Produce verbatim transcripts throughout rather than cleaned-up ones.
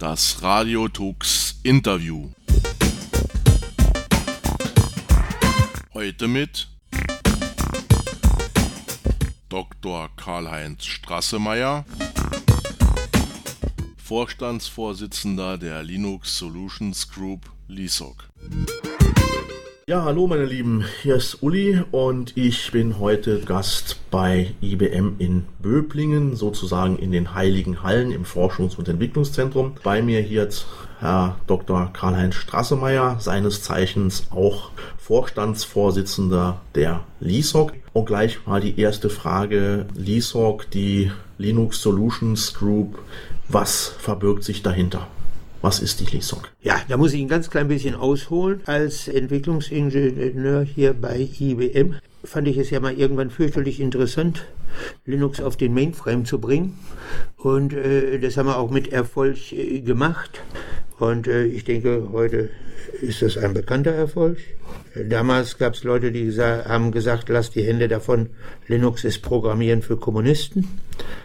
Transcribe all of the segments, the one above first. Das Radio Tux Interview. Heute mit Doktor Karl-Heinz Strassemeier, Vorstandsvorsitzender der Linux Solutions Group LISOC. Ja, hallo meine Lieben, hier ist Uli und ich bin heute Gast bei I B M in Böblingen, sozusagen in den Heiligen Hallen im Forschungs- und Entwicklungszentrum. Bei mir hier jetzt Herr Doktor Karl-Heinz Strassemeier, seines Zeichens auch Vorstandsvorsitzender der LISOC. Und gleich mal die erste Frage, LISOC, die Linux Solutions Group, was verbirgt sich dahinter? Was ist die LISOC? Ja, da muss ich ein ganz klein bisschen ausholen. Als Entwicklungsingenieur hier bei I B M fand ich es ja mal irgendwann fürchterlich interessant, Linux auf den Mainframe zu bringen. Und äh, das haben wir auch mit Erfolg äh, gemacht. Und äh, ich denke, heute ist das ein bekannter Erfolg. Damals gab es Leute, die gesa- haben gesagt, lasst die Hände davon, Linux ist Programmieren für Kommunisten.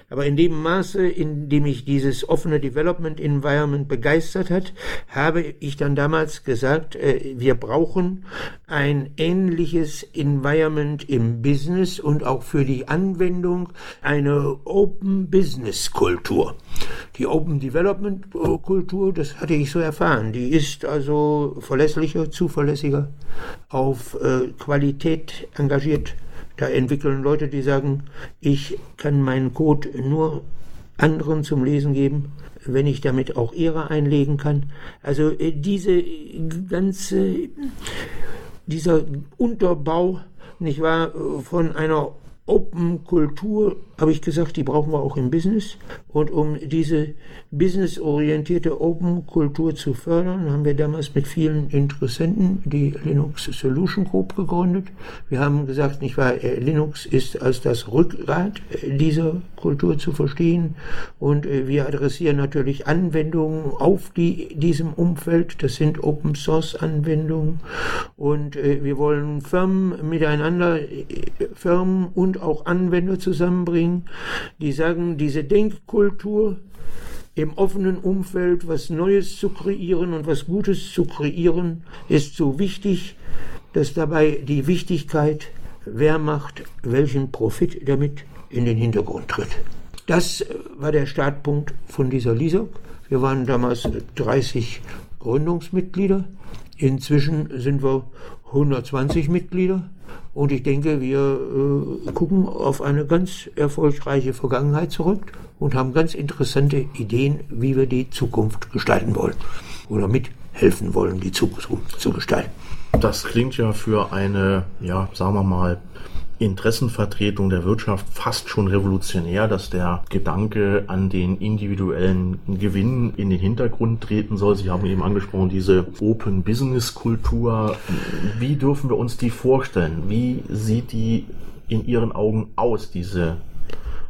Aber in dem Maße, in dem mich dieses offene Development Environment begeistert hat, habe ich dann damals gesagt, äh, wir brauchen ein ähnliches Environment im Business und auch für die Anwendung, eine Open Business Kultur. Die Open Development Kultur, das hatte ich so erfahren, die ist also verlässlicher, zuverlässiger, auf äh, Qualität engagiert. Da entwickeln Leute, die sagen, ich kann meinen Code nur anderen zum Lesen geben, wenn ich damit auch Ehre einlegen kann. Also äh, diese ganze, dieser Unterbau, nicht wahr, von einer Open-Kultur, habe ich gesagt, die brauchen wir auch im Business. Und um diese businessorientierte Open-Kultur zu fördern, haben wir damals mit vielen Interessenten die Linux Solution Group gegründet. Wir haben gesagt, nicht wahr, Linux ist als das Rückgrat dieser Kultur zu verstehen. Und wir adressieren natürlich Anwendungen auf die, diesem Umfeld. Das sind Open-Source-Anwendungen. Und wir wollen Firmen miteinander, Firmen und auch Anwender zusammenbringen, die sagen, diese Denkkultur im offenen Umfeld, was Neues zu kreieren und was Gutes zu kreieren, ist so wichtig, dass dabei die Wichtigkeit, wer macht welchen Profit damit, in den Hintergrund tritt. Das war der Startpunkt von dieser LISOC. Wir waren damals dreißig Gründungsmitglieder. Inzwischen sind wir hundertzwanzig Mitglieder. Und ich denke, wir äh, gucken auf eine ganz erfolgreiche Vergangenheit zurück und haben ganz interessante Ideen, wie wir die Zukunft gestalten wollen oder mithelfen wollen, die Zukunft zu gestalten. Das klingt ja für eine, ja, sagen wir mal, Interessenvertretung der Wirtschaft fast schon revolutionär, dass der Gedanke an den individuellen Gewinn in den Hintergrund treten soll. Sie haben eben angesprochen, diese Open-Business-Kultur. Wie dürfen wir uns die vorstellen? Wie sieht die in Ihren Augen aus, diese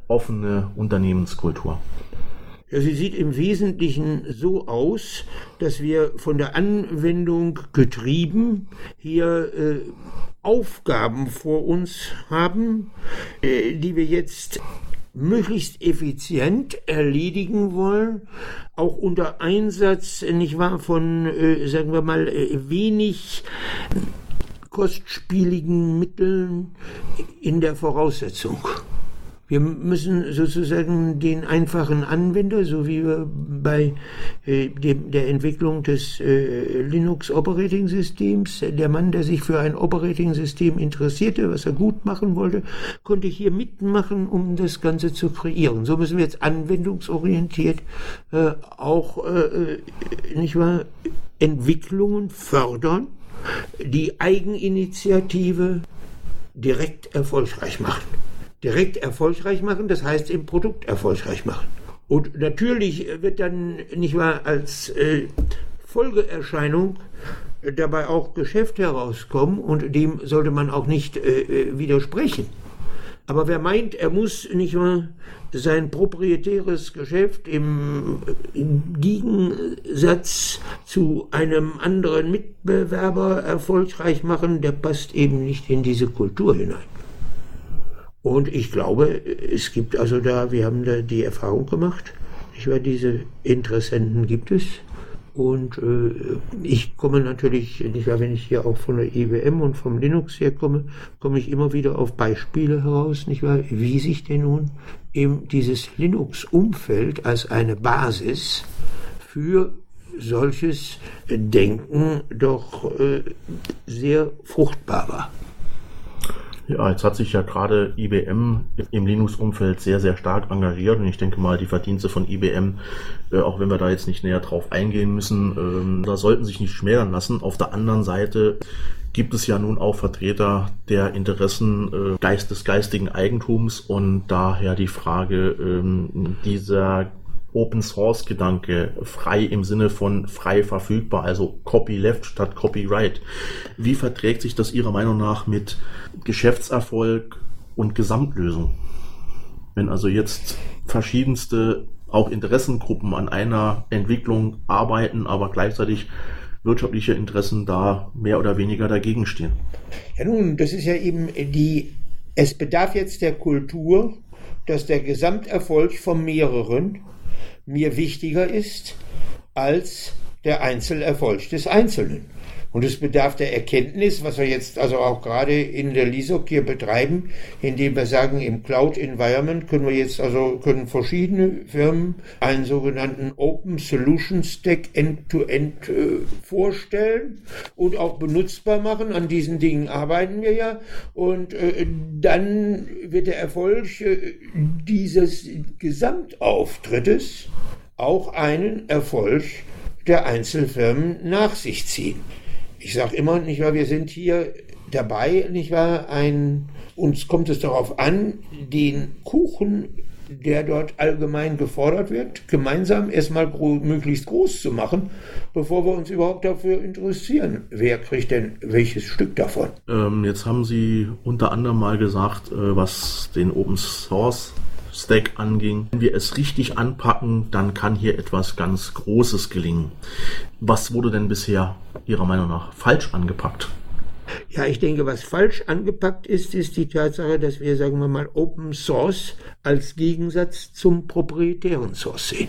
offene Unternehmenskultur? Sie sieht im Wesentlichen so aus, dass wir von der Anwendung getrieben hier äh, Aufgaben vor uns haben, äh, die wir jetzt möglichst effizient erledigen wollen, auch unter Einsatz, nicht wahr, von, äh, sagen wir mal, äh, wenig kostspieligen Mitteln in der Voraussetzung. Wir müssen sozusagen den einfachen Anwender, so wie wir bei äh, dem, der Entwicklung des äh, Linux-Operating-Systems, der Mann, der sich für ein Operating-System interessierte, was er gut machen wollte, konnte hier mitmachen, um das Ganze zu kreieren. So müssen wir jetzt anwendungsorientiert äh, auch äh, nicht wahr, Entwicklungen fördern, die Eigeninitiative direkt erfolgreich machen. Direkt erfolgreich machen, das heißt im Produkt erfolgreich machen. Und natürlich wird dann nicht wahr als äh, Folgeerscheinung dabei auch Geschäft herauskommen und dem sollte man auch nicht äh, widersprechen. Aber wer meint, er muss nicht wahr sein proprietäres Geschäft im Gegensatz zu einem anderen Mitbewerber erfolgreich machen, der passt eben nicht in diese Kultur hinein. Und ich glaube, es gibt also da, wir haben da die Erfahrung gemacht, ja, diese Interessenten gibt es. Und äh, ich komme natürlich, ja, wenn ich hier auch von der I B M und vom Linux her komme, komme ich immer wieder auf Beispiele heraus, nicht wahr? Wie sich denn nun eben dieses Linux-Umfeld als eine Basis für solches Denken doch äh, sehr fruchtbar war. Ja, jetzt hat sich ja gerade I B M im Linux-Umfeld sehr, sehr stark engagiert und ich denke mal, die Verdienste von I B M, äh, auch wenn wir da jetzt nicht näher drauf eingehen müssen, ähm, da sollten sich nicht schmälern lassen. Auf der anderen Seite gibt es ja nun auch Vertreter der Interessen äh, Geist, des geistigen Eigentums und daher die Frage, ähm, dieser Open-Source-Gedanke, frei im Sinne von frei verfügbar, also Copyleft statt Copyright. Wie verträgt sich das Ihrer Meinung nach mit Geschäftserfolg und Gesamtlösung? Wenn also jetzt verschiedenste, auch Interessengruppen an einer Entwicklung arbeiten, aber gleichzeitig wirtschaftliche Interessen da mehr oder weniger dagegen stehen. Ja nun, das ist ja eben die, es bedarf jetzt der Kultur, dass der Gesamterfolg von mehreren mir wichtiger ist als der Einzelerfolg des Einzelnen. Und es bedarf der Erkenntnis, was wir jetzt also auch gerade in der LISOC hier betreiben, indem wir sagen, im Cloud-Environment können wir jetzt also, können verschiedene Firmen einen sogenannten Open Solution Stack End-to-End äh, vorstellen und auch benutzbar machen. An diesen Dingen arbeiten wir ja. Und äh, dann wird der Erfolg äh, dieses Gesamtauftrittes auch einen Erfolg der Einzelfirmen nach sich ziehen. Ich sage immer, nicht wahr, wir sind hier dabei, nicht wahr, ein, uns kommt es darauf an, den Kuchen, der dort allgemein gefordert wird, gemeinsam erstmal gro- möglichst groß zu machen, bevor wir uns überhaupt dafür interessieren. Wer kriegt denn welches Stück davon? Ähm, jetzt haben Sie unter anderem mal gesagt, äh, was den Open Source Stack anging. Wenn wir es richtig anpacken, dann kann hier etwas ganz Großes gelingen. Was wurde denn bisher Ihrer Meinung nach falsch angepackt? Ja, ich denke, was falsch angepackt ist, ist die Tatsache, dass wir, sagen wir mal, Open Source als Gegensatz zum proprietären Source sehen.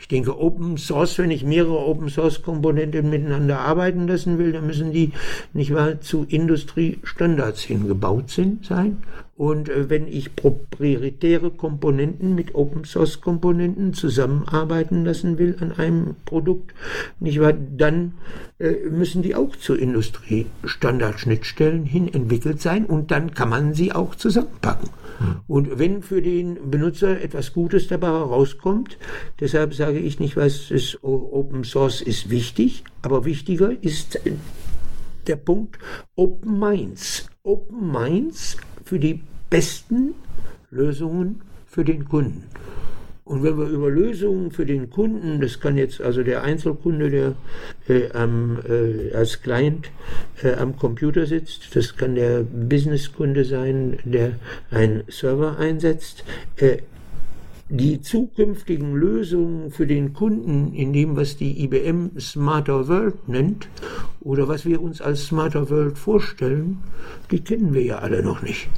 Ich denke, Open Source, wenn ich mehrere Open Source Komponenten miteinander arbeiten lassen will, dann müssen die, nicht wahr, zu Industriestandards hingebaut sind, sein. Und äh, wenn ich proprietäre Komponenten mit Open Source Komponenten zusammenarbeiten lassen will an einem Produkt, nicht wahr, dann äh, müssen die auch zu Industriestandardschnittstellen hin entwickelt sein und dann kann man sie auch zusammenpacken. Hm. Und wenn für den Benutzer etwas Gutes dabei herauskommt, deshalb sage ich nicht, was ist, Open Source ist wichtig, aber wichtiger ist äh, der Punkt Open Minds. Open Minds für die besten Lösungen für den Kunden. Und wenn wir über Lösungen für den Kunden, das kann jetzt also der Einzelkunde, der äh, am, äh, als Client äh, am Computer sitzt, das kann der Businesskunde sein, der einen Server einsetzt, äh, die zukünftigen Lösungen für den Kunden in dem, was die I B M Smarter World nennt oder was wir uns als Smarter World vorstellen, die kennen wir ja alle noch nicht.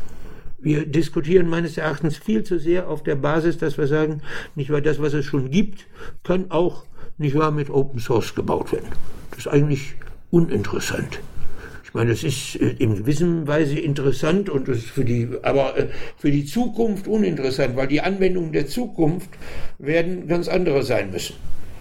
Wir diskutieren meines Erachtens viel zu sehr auf der Basis, dass wir sagen, nicht wahr, das, was es schon gibt, kann auch, nicht wahr, mit Open Source gebaut werden. Das ist eigentlich uninteressant. Ich meine, es ist in gewisser Weise interessant und ist für die, aber für die Zukunft uninteressant, weil die Anwendungen der Zukunft werden ganz andere sein müssen.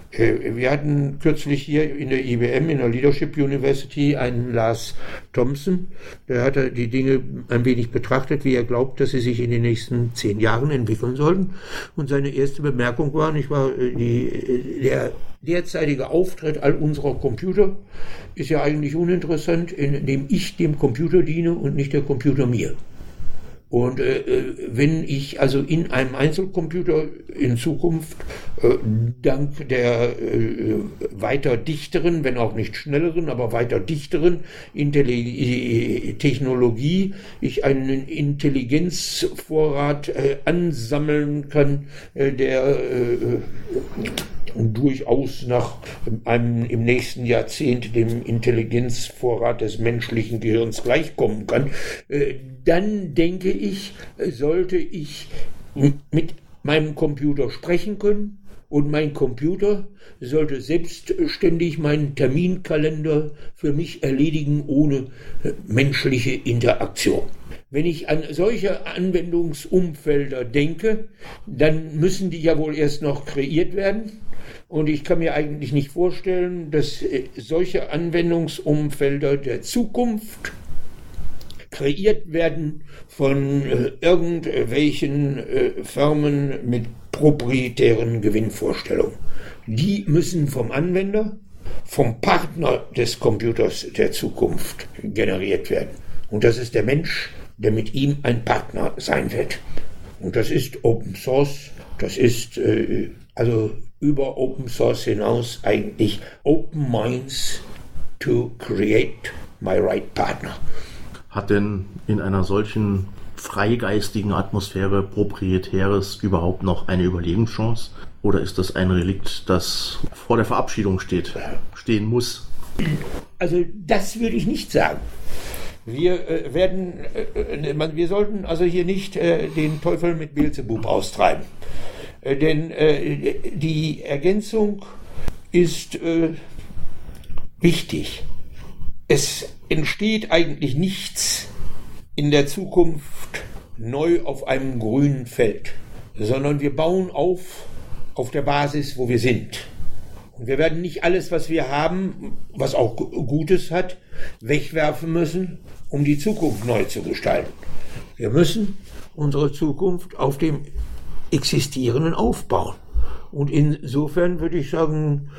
Wir hatten kürzlich hier in der I B M, in der Leadership University, einen Lars Thompson, der hatte die Dinge ein wenig betrachtet, wie er glaubt, dass sie sich in den nächsten zehn Jahren entwickeln sollten. Und seine erste Bemerkung war, ich war die, der derzeitige Auftritt all unserer Computer ist ja eigentlich uninteressant, indem ich dem Computer diene und nicht der Computer mir. Und äh, wenn ich also in einem Einzelcomputer in Zukunft äh, dank der äh, weiter dichteren, wenn auch nicht schnelleren, aber weiter dichteren Intelli- Technologie, ich einen Intelligenzvorrat äh, ansammeln kann, äh, der äh, durchaus nach einem im nächsten Jahrzehnt dem Intelligenzvorrat des menschlichen Gehirns gleichkommen kann, äh, dann denke ich, sollte ich mit meinem Computer sprechen können und mein Computer sollte selbstständig meinen Terminkalender für mich erledigen, ohne menschliche Interaktion. Wenn ich an solche Anwendungsumfelder denke, dann müssen die ja wohl erst noch kreiert werden. Und ich kann mir eigentlich nicht vorstellen, dass solche Anwendungsumfelder der Zukunft kreiert werden von äh, irgendwelchen äh, Firmen mit proprietären Gewinnvorstellungen. Die müssen vom Anwender, vom Partner des Computers der Zukunft generiert werden. Und das ist der Mensch, der mit ihm ein Partner sein wird. Und das ist Open Source, das ist äh, also über Open Source hinaus eigentlich Open Minds to create my right partner. Hat denn in einer solchen freigeistigen Atmosphäre Proprietäres überhaupt noch eine Überlebenschance? Oder ist das ein Relikt, das vor der Verabschiedung steht, stehen muss? Also das würde ich nicht sagen. Wir äh, werden, äh, wir sollten also hier nicht äh, den Teufel mit Beelzebub austreiben. Äh, denn äh, die Ergänzung ist äh, wichtig. Es entsteht eigentlich nichts in der Zukunft neu auf einem grünen Feld, sondern wir bauen auf, auf der Basis, wo wir sind. Und wir werden nicht alles, was wir haben, was auch Gutes hat, wegwerfen müssen, um die Zukunft neu zu gestalten. Wir müssen unsere Zukunft auf dem Existierenden aufbauen. Und insofern würde ich sagen,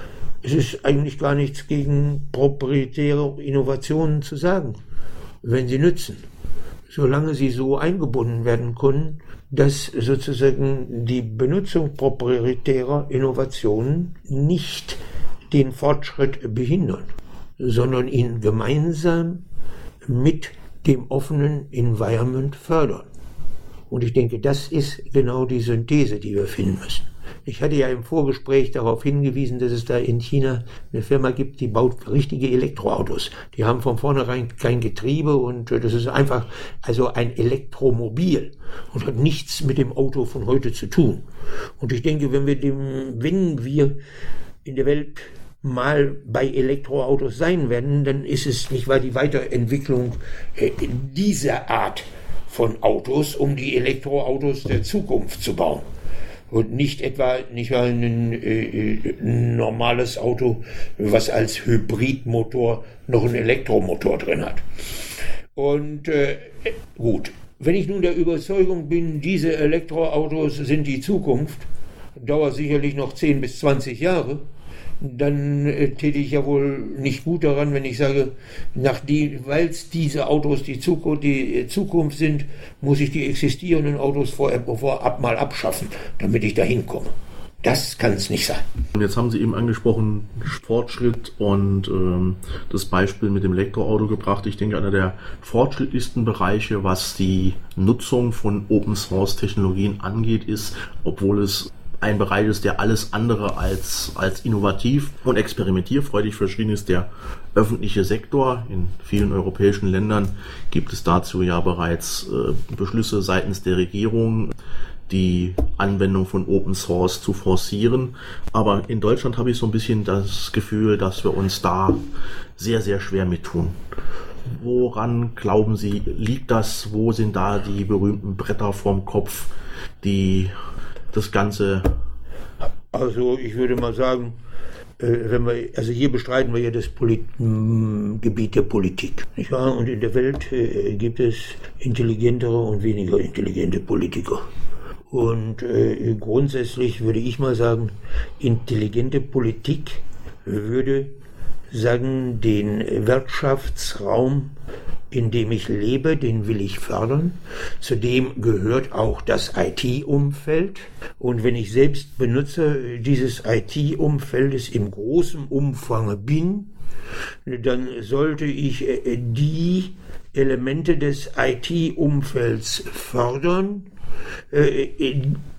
es ist eigentlich gar nichts gegen proprietäre Innovationen zu sagen, wenn sie nützen, solange sie so eingebunden werden können, dass sozusagen die Benutzung proprietärer Innovationen nicht den Fortschritt behindern, sondern ihn gemeinsam mit dem offenen Environment fördern. Und ich denke, das ist genau die Synthese, die wir finden müssen. Ich hatte ja im Vorgespräch darauf hingewiesen, dass es da in China eine Firma gibt, die baut richtige Elektroautos. Die haben von vornherein kein Getriebe und das ist einfach also ein Elektromobil und hat nichts mit dem Auto von heute zu tun. Und ich denke, wenn wir, dem, wenn wir in der Welt mal bei Elektroautos sein werden, dann ist es nicht wahr die Weiterentwicklung dieser Art von Autos, um die Elektroautos der Zukunft zu bauen. Und nicht etwa nicht ein äh, normales Auto, was als Hybridmotor noch einen Elektromotor drin hat. Und äh, gut, wenn ich nun der Überzeugung bin, diese Elektroautos sind die Zukunft, dauert sicherlich noch zehn bis zwanzig Jahre, dann äh, täte ich ja wohl nicht gut daran, wenn ich sage, die, weil diese Autos die Zukunft, die Zukunft sind, muss ich die existierenden Autos vor, vorab mal abschaffen, damit ich da hinkomme. Das kann es nicht sein. Und jetzt haben Sie eben angesprochen Fortschritt und ähm, das Beispiel mit dem Elektroauto gebracht. Ich denke, einer der fortschrittlichsten Bereiche, was die Nutzung von Open-Source-Technologien angeht, ist, obwohl es ein Bereich ist, der alles andere als, als innovativ und experimentierfreudig verschrien ist, der öffentliche Sektor. In vielen europäischen Ländern gibt es dazu ja bereits äh, Beschlüsse seitens der Regierung, die Anwendung von Open Source zu forcieren. Aber in Deutschland habe ich so ein bisschen das Gefühl, dass wir uns da sehr, sehr schwer mit tun. Woran glauben Sie, liegt das? Wo sind da die berühmten Bretter vorm Kopf, die das Ganze? Also ich würde mal sagen, wenn wir, also hier bestreiten wir ja das Polit- Gebiet der Politik. Nicht wahr? Und in der Welt gibt es intelligentere und weniger intelligente Politiker. Und grundsätzlich würde ich mal sagen, intelligente Politik würde sagen, den Wirtschaftsraum, in dem ich lebe, den will ich fördern. Zudem gehört auch das I T-Umfeld. Und wenn ich selbst Benutzer dieses I T-Umfeldes im großen Umfang bin, dann sollte ich die Elemente des I T-Umfelds fördern,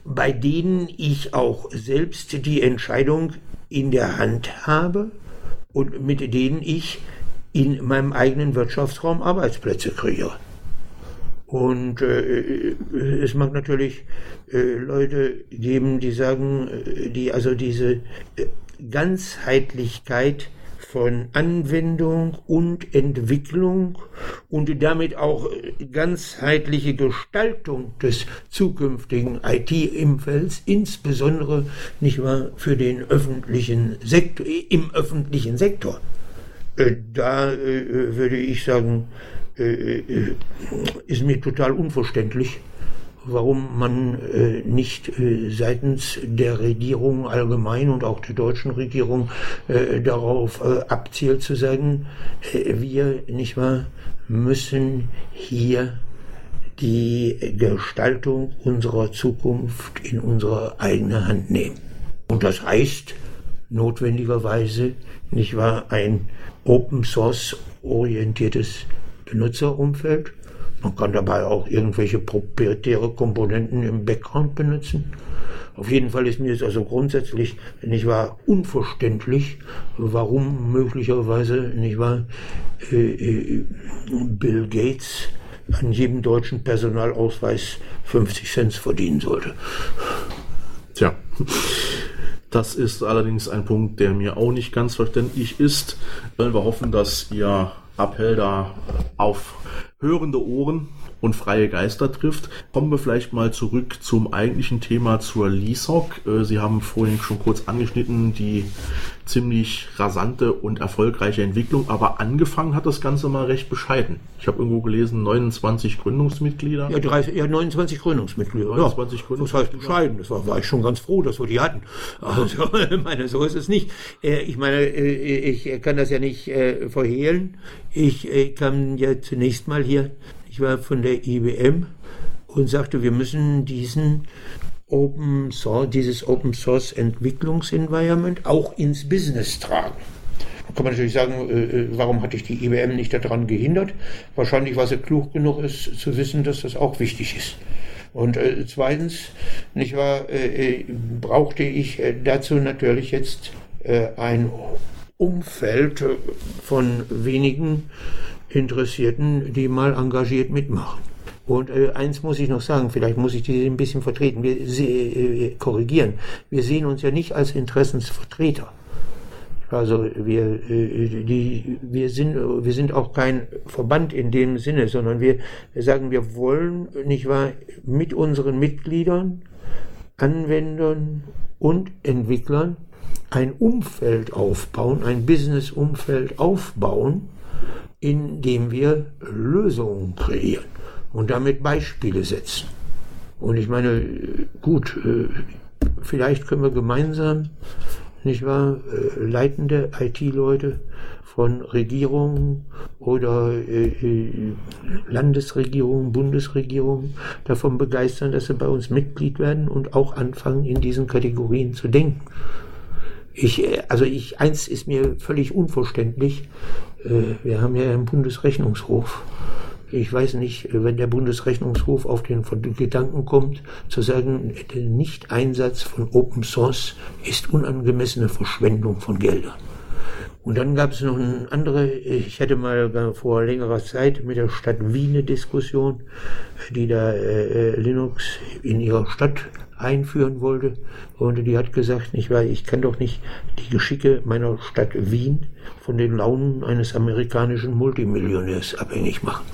bei denen ich auch selbst die Entscheidung in der Hand habe und mit denen ich in meinem eigenen Wirtschaftsraum Arbeitsplätze kreiere. Und äh, es mag natürlich äh, Leute geben, die sagen, die also diese äh, Ganzheitlichkeit von Anwendung und Entwicklung und damit auch ganzheitliche Gestaltung des zukünftigen I T-Umfelds, insbesondere nicht wahr, für den öffentlichen Sektor, im öffentlichen Sektor. Äh, da äh, würde ich sagen, ist mir total unverständlich, warum man äh, nicht äh, seitens der Regierung allgemein und auch der deutschen Regierung äh, darauf äh, abzielt zu sagen, äh, wir, nicht wahr, müssen hier die Gestaltung unserer Zukunft in unsere eigene Hand nehmen. Und das heißt notwendigerweise, nicht wahr, ein Open-Source-orientiertes Benutzerumfeld. Man kann dabei auch irgendwelche proprietäre Komponenten im Background benutzen. Auf jeden Fall ist mir es also grundsätzlich, nicht wahr, unverständlich, warum möglicherweise, nicht wahr, äh, Bill Gates an jedem deutschen Personalausweis fünfzig Cent verdienen sollte. Tja, das ist allerdings ein Punkt, der mir auch nicht ganz verständlich ist, weil wir hoffen, dass ihr Appell da auf hörende Ohren und freie Geister trifft. Kommen wir vielleicht mal zurück zum eigentlichen Thema, zur LISOC. Sie haben vorhin schon kurz angeschnitten, die ziemlich rasante und erfolgreiche Entwicklung, aber angefangen hat das Ganze mal recht bescheiden. Ich habe irgendwo gelesen, neunundzwanzig Gründungsmitglieder. Ja, dreißig, ja neunundzwanzig Gründungsmitglieder. neunundzwanzig ja, Gründungsmitglieder. Das heißt bescheiden, das war, war ich schon ganz froh, dass wir die hatten. Also, ich meine, so ist es nicht. Ich meine, ich kann das ja nicht verhehlen. Ich kam ja zunächst mal hier, ich war von der I B M und sagte, wir müssen diesen Open Source, dieses Open Source Entwicklungs-Environment auch ins Business tragen. Da kann man natürlich sagen, warum hatte ich die I B M nicht daran gehindert? Wahrscheinlich, weil sie klug genug ist, zu wissen, dass das auch wichtig ist. Und äh, zweitens, nicht wahr, äh, brauchte ich dazu natürlich jetzt äh, ein Umfeld von wenigen Interessierten, die mal engagiert mitmachen. Und äh, eins muss ich noch sagen, vielleicht muss ich die ein bisschen vertreten, wir äh, korrigieren. Wir sehen uns ja nicht als Interessensvertreter. Also wir, äh, die, wir, sind, wir sind auch kein Verband in dem Sinne, sondern wir sagen, wir wollen, nicht wahr, mit unseren Mitgliedern, Anwendern und Entwicklern ein Umfeld aufbauen, ein Business-Umfeld aufbauen, in dem wir Lösungen kreieren und damit Beispiele setzen. Und ich meine, gut, vielleicht können wir gemeinsam, nicht wahr, leitende I T-Leute von Regierungen oder Landesregierungen, Bundesregierungen davon begeistern, dass sie bei uns Mitglied werden und auch anfangen, in diesen Kategorien zu denken. Ich, also ich, eins ist mir völlig unverständlich. Wir haben ja einen Bundesrechnungshof. Ich weiß nicht, wenn der Bundesrechnungshof auf den Gedanken kommt, zu sagen, der Nicht-Einsatz von Open Source ist unangemessene Verschwendung von Geldern. Und dann gab es noch eine andere, ich hatte mal vor längerer Zeit mit der Stadt Wien eine Diskussion, die da äh, Linux in ihrer Stadt einführen wollte, und die hat gesagt, nicht wahr, ich kann doch nicht die Geschicke meiner Stadt Wien von den Launen eines amerikanischen Multimillionärs abhängig machen.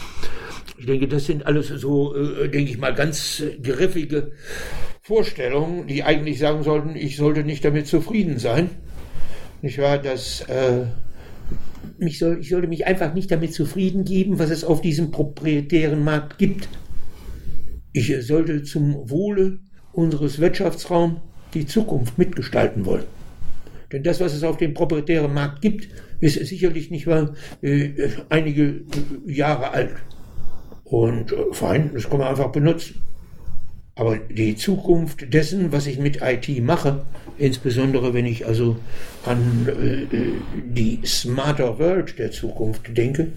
Ich denke, das sind alles so, äh, denke ich mal, ganz griffige Vorstellungen, die eigentlich sagen sollten, ich sollte nicht damit zufrieden sein. Nicht wahr, dass äh, mich soll, ich sollte mich einfach nicht damit zufrieden geben, was es auf diesem proprietären Markt gibt. Ich äh, sollte zum Wohle unseres Wirtschaftsraums die Zukunft mitgestalten wollen. Denn das, was es auf dem proprietären Markt gibt, ist sicherlich nicht wahr, äh, einige Jahre alt. Und äh, fein, das kann man einfach benutzen. Aber die Zukunft dessen, was ich mit I T mache, insbesondere wenn ich also an äh, die Smarter World der Zukunft denke,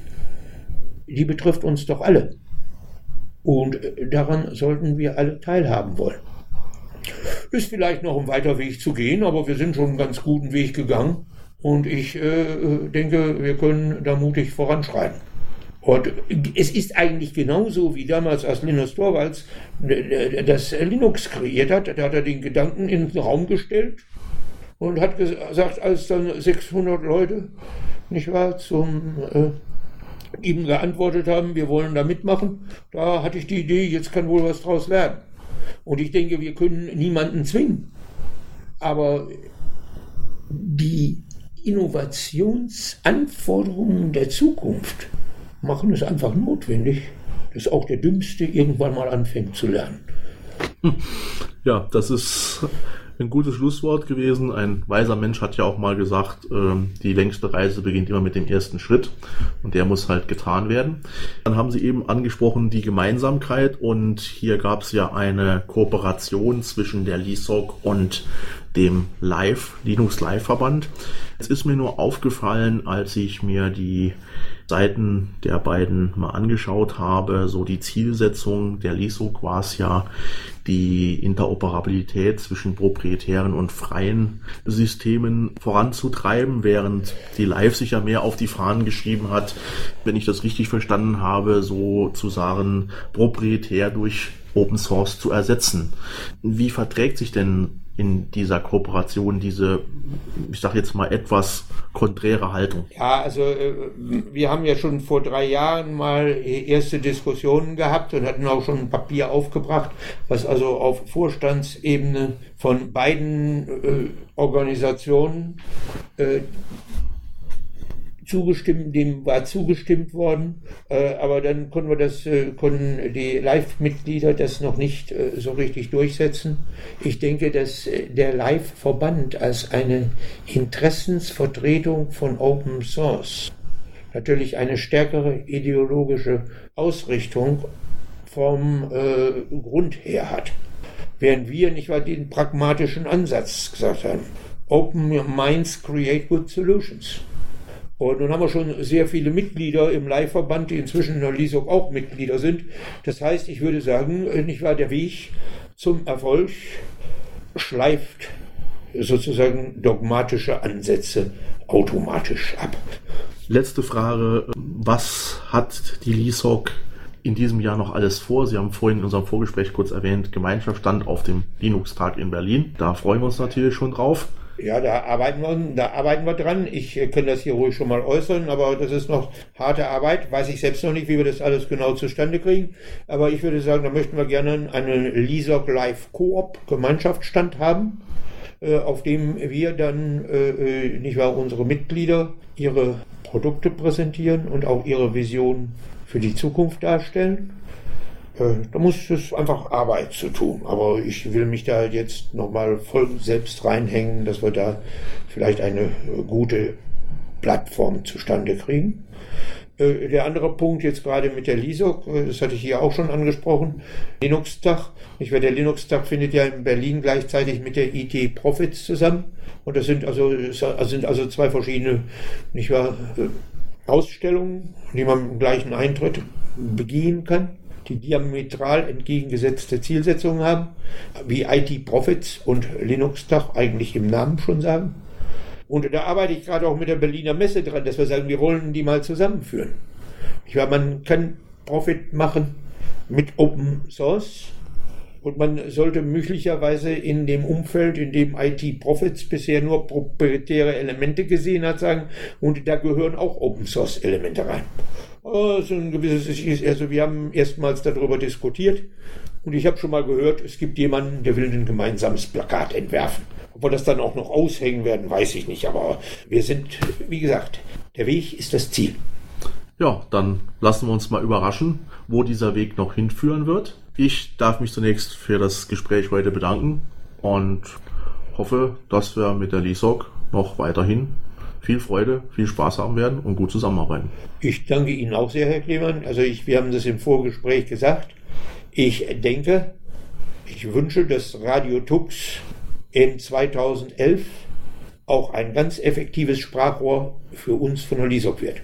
die betrifft uns doch alle. Und daran sollten wir alle teilhaben wollen. Ist vielleicht noch ein weiter Weg zu gehen, aber wir sind schon einen ganz guten Weg gegangen. Und ich äh, denke, wir können da mutig voranschreiten. Und es ist eigentlich genauso wie damals, als Linus Torvalds das Linux kreiert hat. Da hat er den Gedanken in den Raum gestellt und hat gesagt, als dann sechshundert Leute, nicht wahr, zum äh, ihm geantwortet haben, wir wollen da mitmachen, da hatte ich die Idee, jetzt kann wohl was draus werden. Und ich denke, wir können niemanden zwingen. Aber die Innovationsanforderungen der Zukunft machen es einfach notwendig, dass auch der Dümmste irgendwann mal anfängt zu lernen. Ja, das ist ein gutes Schlusswort gewesen. Ein weiser Mensch hat ja auch mal gesagt, die längste Reise beginnt immer mit dem ersten Schritt und der muss halt getan werden. Dann haben Sie eben angesprochen die Gemeinsamkeit und hier gab es ja eine Kooperation zwischen der LISOC und dem Live, Linux-Live-Verband. Es ist mir nur aufgefallen, als ich mir die Seiten der beiden mal angeschaut habe, so die Zielsetzung der LISOC war es ja, die Interoperabilität zwischen proprietären und freien Systemen voranzutreiben, während die Live sich ja mehr auf die Fahnen geschrieben hat, wenn ich das richtig verstanden habe, sozusagen proprietär durch Open Source zu ersetzen. Wie verträgt sich denn in dieser Kooperation diese, ich sage jetzt mal, etwas konträre Haltung? Ja, also wir haben ja schon vor drei Jahren mal erste Diskussionen gehabt und hatten auch schon ein Papier aufgebracht, was also auf Vorstandsebene von beiden äh, Organisationen äh, zugestimmt, dem war zugestimmt worden, äh, aber dann konnten wir das, äh, konnten die Live-Mitglieder das noch nicht äh, so richtig durchsetzen. Ich denke, dass äh, der Live-Verband als eine Interessensvertretung von Open Source natürlich eine stärkere ideologische Ausrichtung vom äh, Grund her hat, während wir nicht mal den pragmatischen Ansatz gesagt haben. Open your minds, create good solutions. Und nun haben wir schon sehr viele Mitglieder im Live-Verband, die inzwischen in der LISOC auch Mitglieder sind. Das heißt, ich würde sagen, nicht wahr, der Weg zum Erfolg schleift sozusagen dogmatische Ansätze automatisch ab. Letzte Frage, was hat die LISOC in diesem Jahr noch alles vor? Sie haben vorhin in unserem Vorgespräch kurz erwähnt, Gemeinschaftsstand auf dem Linux-Tag in Berlin. Da freuen wir uns natürlich schon drauf. Ja, da arbeiten wir, da arbeiten wir dran. Ich äh, kann das hier ruhig schon mal äußern, aber das ist noch harte Arbeit. Weiß ich selbst noch nicht, wie wir das alles genau zustande kriegen. Aber ich würde sagen, da möchten wir gerne einen LISOC Live Koop Gemeinschaftsstand haben, äh, auf dem wir dann, äh, nicht wahr, unsere Mitglieder ihre Produkte präsentieren und auch ihre Vision für die Zukunft darstellen. Da muss es einfach Arbeit zu tun, aber ich will mich da jetzt nochmal voll selbst reinhängen, dass wir da vielleicht eine gute Plattform zustande kriegen. Der andere Punkt jetzt gerade mit der LISOC, das hatte ich hier auch schon angesprochen, Linux-Tag. Ich werde, der Linux-Tag findet ja in Berlin gleichzeitig mit der I T Profits zusammen und das sind also, das sind also zwei verschiedene, nicht wahr, Ausstellungen, die man mit dem gleichen Eintritt begehen kann, die diametral entgegengesetzte Zielsetzungen haben, wie I T Profits und Linux-Tag eigentlich im Namen schon sagen. Und da arbeite ich gerade auch mit der Berliner Messe dran, dass wir sagen, wir wollen die mal zusammenführen. Ich meine, man kann Profit machen mit Open Source und man sollte möglicherweise in dem Umfeld, in dem I T Profits bisher nur proprietäre Elemente gesehen hat, sagen, und da gehören auch Open Source Elemente rein. Oh, so ein gewisses, also wir haben erstmals darüber diskutiert und ich habe schon mal gehört, es gibt jemanden, der will ein gemeinsames Plakat entwerfen. Ob wir das dann auch noch aushängen werden, weiß ich nicht, aber wir sind, wie gesagt, der Weg ist das Ziel. Ja, dann lassen wir uns mal überraschen, wo dieser Weg noch hinführen wird. Ich darf mich zunächst für das Gespräch heute bedanken und hoffe, dass wir mit der LISOC noch weiterhin viel Freude, viel Spaß haben werden und gut zusammenarbeiten. Ich danke Ihnen auch sehr, Herr Klemann. Also ich, wir haben das im Vorgespräch gesagt. Ich denke, ich wünsche, dass Radio Tux im zweitausendelf auch ein ganz effektives Sprachrohr für uns von der LISOC wird.